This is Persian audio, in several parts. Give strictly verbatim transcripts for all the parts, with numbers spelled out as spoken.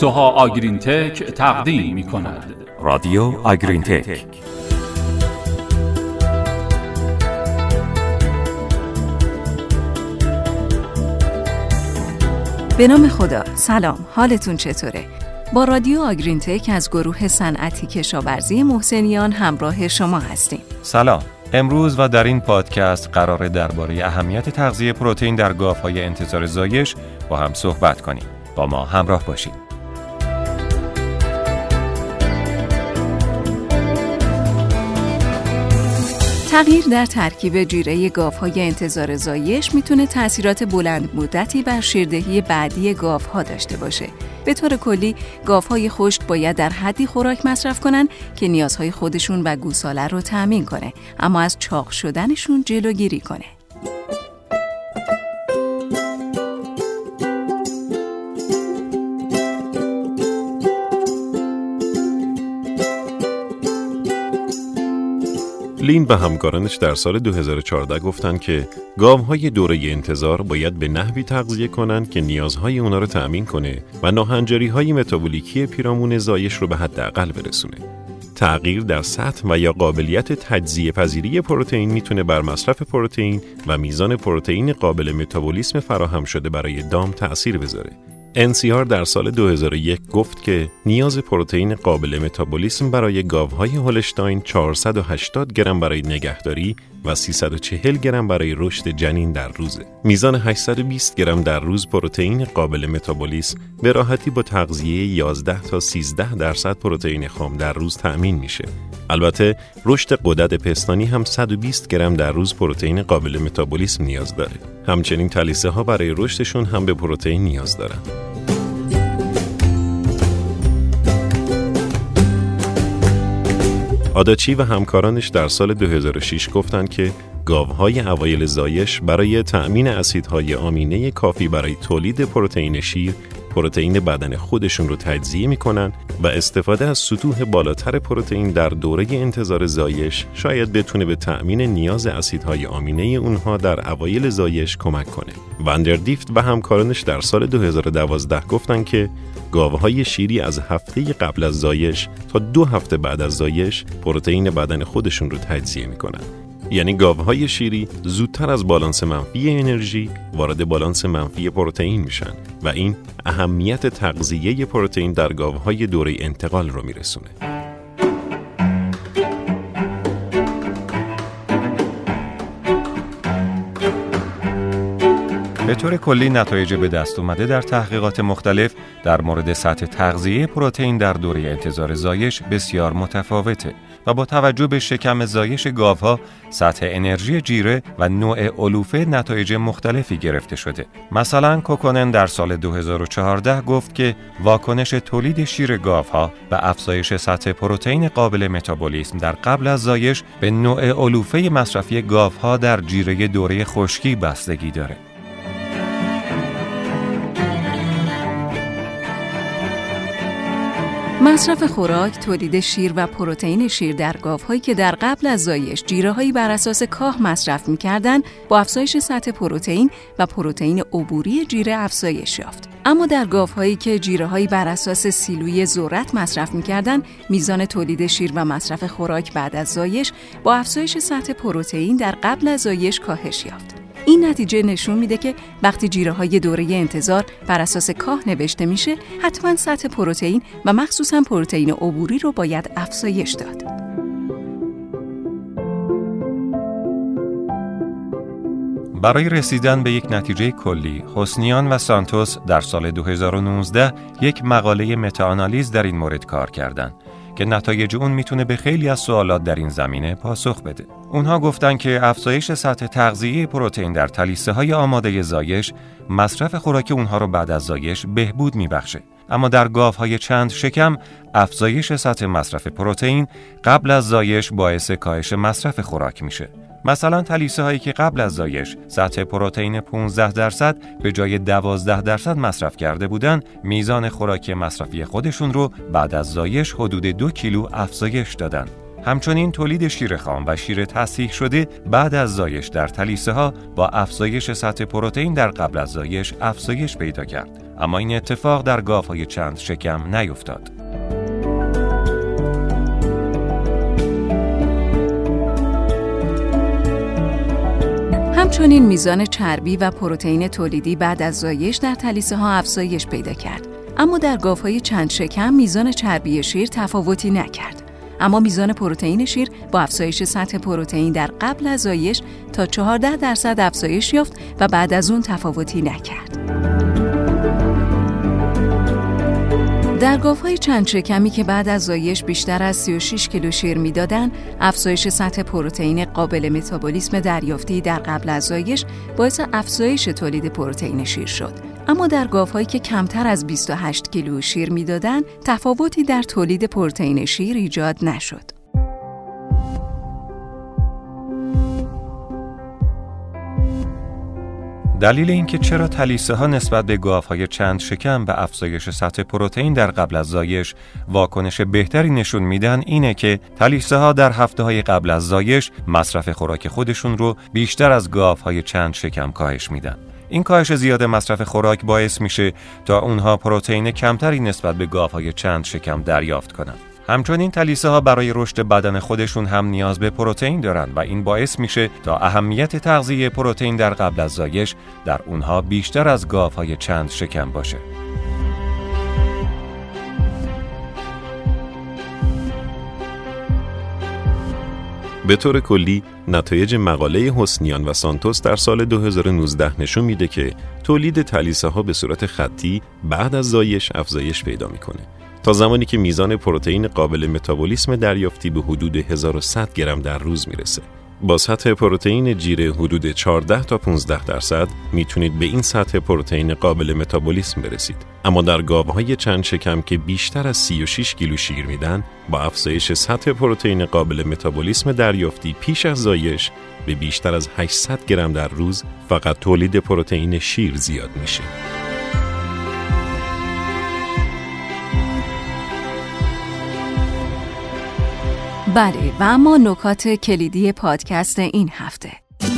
سوها آگرین تک تقدیم می‌کند. رادیو آگرین تک به نام خدا. سلام، حالتون چطوره؟ با رادیو آگرین تک از گروه صنعتی کشاورزی محسنیان همراه شما هستیم. سلام. امروز و در این پادکست قراره درباره اهمیت تغذیه پروتئین در گاوهای انتظار زایش با هم صحبت کنیم. با ما همراه باشید. تغییر در ترکیب جیره گاوهای انتظار زایش میتونه تأثیرات بلند مدتی بر شیردهی بعدی گاوها داشته باشه. به طور کلی گاوهای خشک باید در حدی خوراک مصرف کنن که نیازهای خودشون و گوساله رو تأمین کنه، اما از چاق شدنشون جلوگیری کنه. لین و همکارانش در سال دو هزار و چهارده گفتن که گاوهای دوره انتظار باید به نحوی تغذیه کنند که نیازهای اونا رو تأمین کنه و ناهنجاری‌های متابولیکی پیرامون زایش رو به حداقل برسونه. تغییر در سطح و یا قابلیت تجزیه پذیری پروتئین میتونه بر مصرف پروتئین و میزان پروتئین قابل متابولیسم فراهم شده برای دام تأثیر بذاره. ان سی آر در سال دو هزار و یک گفت که نیاز پروتئین قابل متابولیسم برای گاوهای هولشتاین چهارصد و هشتاد گرم برای نگهداری و سیصد و چهل گرم برای رشد جنین در روزه. میزان هشتصد و بیست گرم در روز پروتئین قابل متابولیسم به راحتی با تغذیه یازده تا سیزده درصد پروتئین خام در روز تأمین میشه. البته رشد غدد پستانی هم صد و بیست گرم در روز پروتئین قابل متابولیسم نیاز داره. همچنین تلیسه ها برای رشدشون هم به پروتئین نیاز دارن. آداچی و همکارانش در سال دو هزار و شش گفتند که گاوهای اوایل زایش برای تأمین اسیدهای آمینه کافی برای تولید پروتئین شیر، پروتئین بدن خودشون رو تجزیه میکنن و استفاده از سطوح بالاتر پروتئین در دوره انتظار زایش شاید بتونه به تأمین نیاز اسیدهای آمینه اونها در اوایل زایش کمک کنه. وندر و همکارانش در سال دو هزار و دوازده گفتن که گاوهای شیری از هفته قبل از زایش تا دو هفته بعد از زایش پروتئین بدن خودشون رو تجزیه میکنن. یعنی گاوهای شیری زودتر از بالانس منفی انرژی وارد بالانس منفی پروتئین میشن و این اهمیت تغذیه پروتئین در گاوهای دوره انتقال رو میرسونه. به طور کلی نتایج به دست اومده در تحقیقات مختلف در مورد سطح تغذیه پروتئین در دوره انتظار زایش بسیار متفاوته و با توجه به شکم زایش گاوها، سطح انرژی جیره و نوع علوفه نتایج مختلفی گرفته شده. مثلا کوکنن در سال دو هزار و چهارده گفت که واکنش تولید شیر گاوها به افزایش سطح پروتئین قابل متابولیسم در قبل از زایش به نوع علوفه مصرفی گاوها در جیره دوره خشکی بستگی داره. مصرف خوراک، تولید شیر و پروتئین شیر در گاوهایی که در قبل از زایش جیره‌هایی بر اساس کاه مصرف می‌کردند، با افزایش سطح پروتئین و پروتئین عبوری جیره افزایش یافت. اما در گاوهایی که جیره‌هایی بر اساس سیلوی ذرت مصرف می‌کردند، میزان تولید شیر و مصرف خوراک بعد از زایش با افزایش سطح پروتئین در قبل از زایش کاهش یافت. این نتیجه نشون میده که وقتی جیره‌های دوره انتظار بر اساس کاه نوشته میشه، حتما سطح پروتئین و مخصوصا پروتئین عبوری رو باید افزایش داد. برای رسیدن به یک نتیجه کلی، حسنیان و سانتوس در سال دو هزار و نوزده یک مقاله متاآنالیز در این مورد کار کردند که نتایج اون میتونه به خیلی از سوالات در این زمینه پاسخ بده. اونها گفتن که افزایش سطح تغذیه پروتئین در تلیسه‌های آماده زایش مصرف خوراک اونها رو بعد از زایش بهبود میبخشه، اما در گاوهای چند شکم افزایش سطح مصرف پروتئین قبل از زایش باعث کاهش مصرف خوراک میشه. مثلا تلیسه‌هایی که قبل از زایش سطح پروتئین پانزده درصد به جای دوازده درصد مصرف کرده بودند، میزان خوراک مصرفی خودشون رو بعد از زایش حدود دو کیلو افزایش دادند. همچنین تولید شیر خام و شیر تصحیح شده بعد از زایش در تلیسه ها با افزایش سطح پروتئین در قبل از زایش افزایش پیدا کرد، اما این اتفاق در گاوهای چند شکم نیفتاد. همچنین میزان چربی و پروتئین تولیدی بعد از زایش در تلیسه ها افزایش پیدا کرد، اما در گاوهای چند شکم میزان چربی شیر تفاوتی نکرد، اما میزان پروتئین شیر با افزایش سطح پروتئین در قبل از زایش تا چهارده درصد افزایش یافت و بعد از اون تفاوتی نکرد. در گاوهای چند شکمی که بعد از زایش بیشتر از سی و شش کیلو شیر میدادن، افزایش سطح پروتئین قابل متابولیسم دریافتی در قبل از زایش باعث افزایش تولید پروتئین شیر شد، اما در گاوهایی که کمتر از بیست و هشت کیلو شیر میدادن تفاوتی در تولید پروتئین شیر ایجاد نشد. دلیل اینکه چرا تلیسه ها نسبت به گاوهای چند شکم به افزایش سطح پروتئین در قبل از زایش واکنش بهتری نشون میدن اینه که تلیسه ها در هفته های قبل از زایش مصرف خوراک خودشون رو بیشتر از گاوهای چند شکم کاهش میدن. این کاهش زیاد مصرف خوراک باعث میشه تا اونها پروتئین کمتری نسبت به گاوهای چند شکم دریافت کنند. همچنین تلیسه ها برای رشد بدن خودشون هم نیاز به پروتئین دارن و این باعث میشه تا اهمیت تغذیه پروتئین در قبل از زایش در اونها بیشتر از گاوهای چند شکم باشه. به طور کلی، نتایج مقاله محسنیان و سانتوس در سال دو هزار و نوزده نشون میده که تولید تلیسه ها به صورت خطی بعد از زایش افزایش پیدا میکنه تا زمانی که میزان پروتئین قابل متابولیسم دریافتی به حدود هزار و صد گرم در روز میرسه. با سطح پروتئین جیره حدود چهارده تا پانزده درصد میتونید به این سطح پروتئین قابل متابولیسم برسید، اما در گاوهای چند شکم که بیشتر از سی و شش کیلو شیر میدن با افزایش سطح پروتئین قابل متابولیسم دریافتی پیش از زایش به بیشتر از هشتصد گرم در روز فقط تولید پروتئین شیر زیاد میشه. بله، و اما نکات کلیدی پادکست این هفته.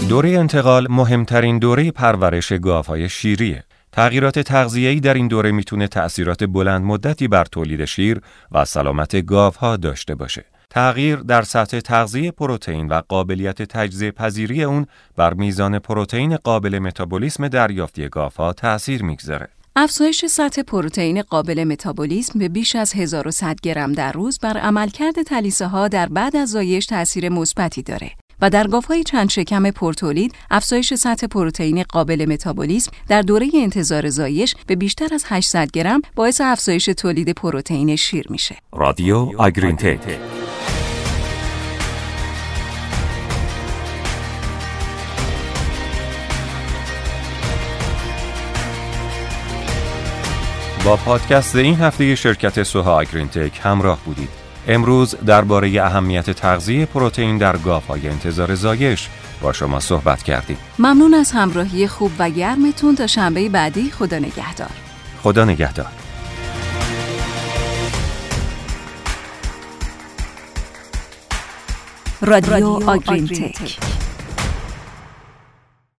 دوره انتقال مهمترین دوره پرورش گاوهای شیریه. تغییرات تغذیه‌ای در این دوره میتونه تأثیرات بلند مدتی بر تولید شیر و سلامت گاوها داشته باشه. تغییر در سطح تغذیه پروتئین و قابلیت تجزیه پذیری اون بر میزان پروتئین قابل متابولیسم دریافتی گاوها تأثیر میگذاره. افزایش سطح پروتئین قابل متابولیسم به بیش از هزار و صد گرم در روز بر عملکرد تلیسه ها در بعد از زایش تأثیر مثبتی داره و در گاوهای چند شکم پرتولید افزایش سطح پروتئین قابل متابولیسم در دوره انتظار زایش به بیشتر از هشتصد گرم باعث افزایش تولید پروتئین شیر میشه. رادیو آگرین تک. با پادکست این هفته شرکت سوها آگرین تک همراه بودید. امروز درباره اهمیت تغذیه پروتئین در گاوهای انتظار زایش با شما صحبت کردیم. ممنون از همراهی خوب و گرمتون. تا شنبه بعدی، خدا نگهدار. خدا نگهدار. رادیو آگرین تک.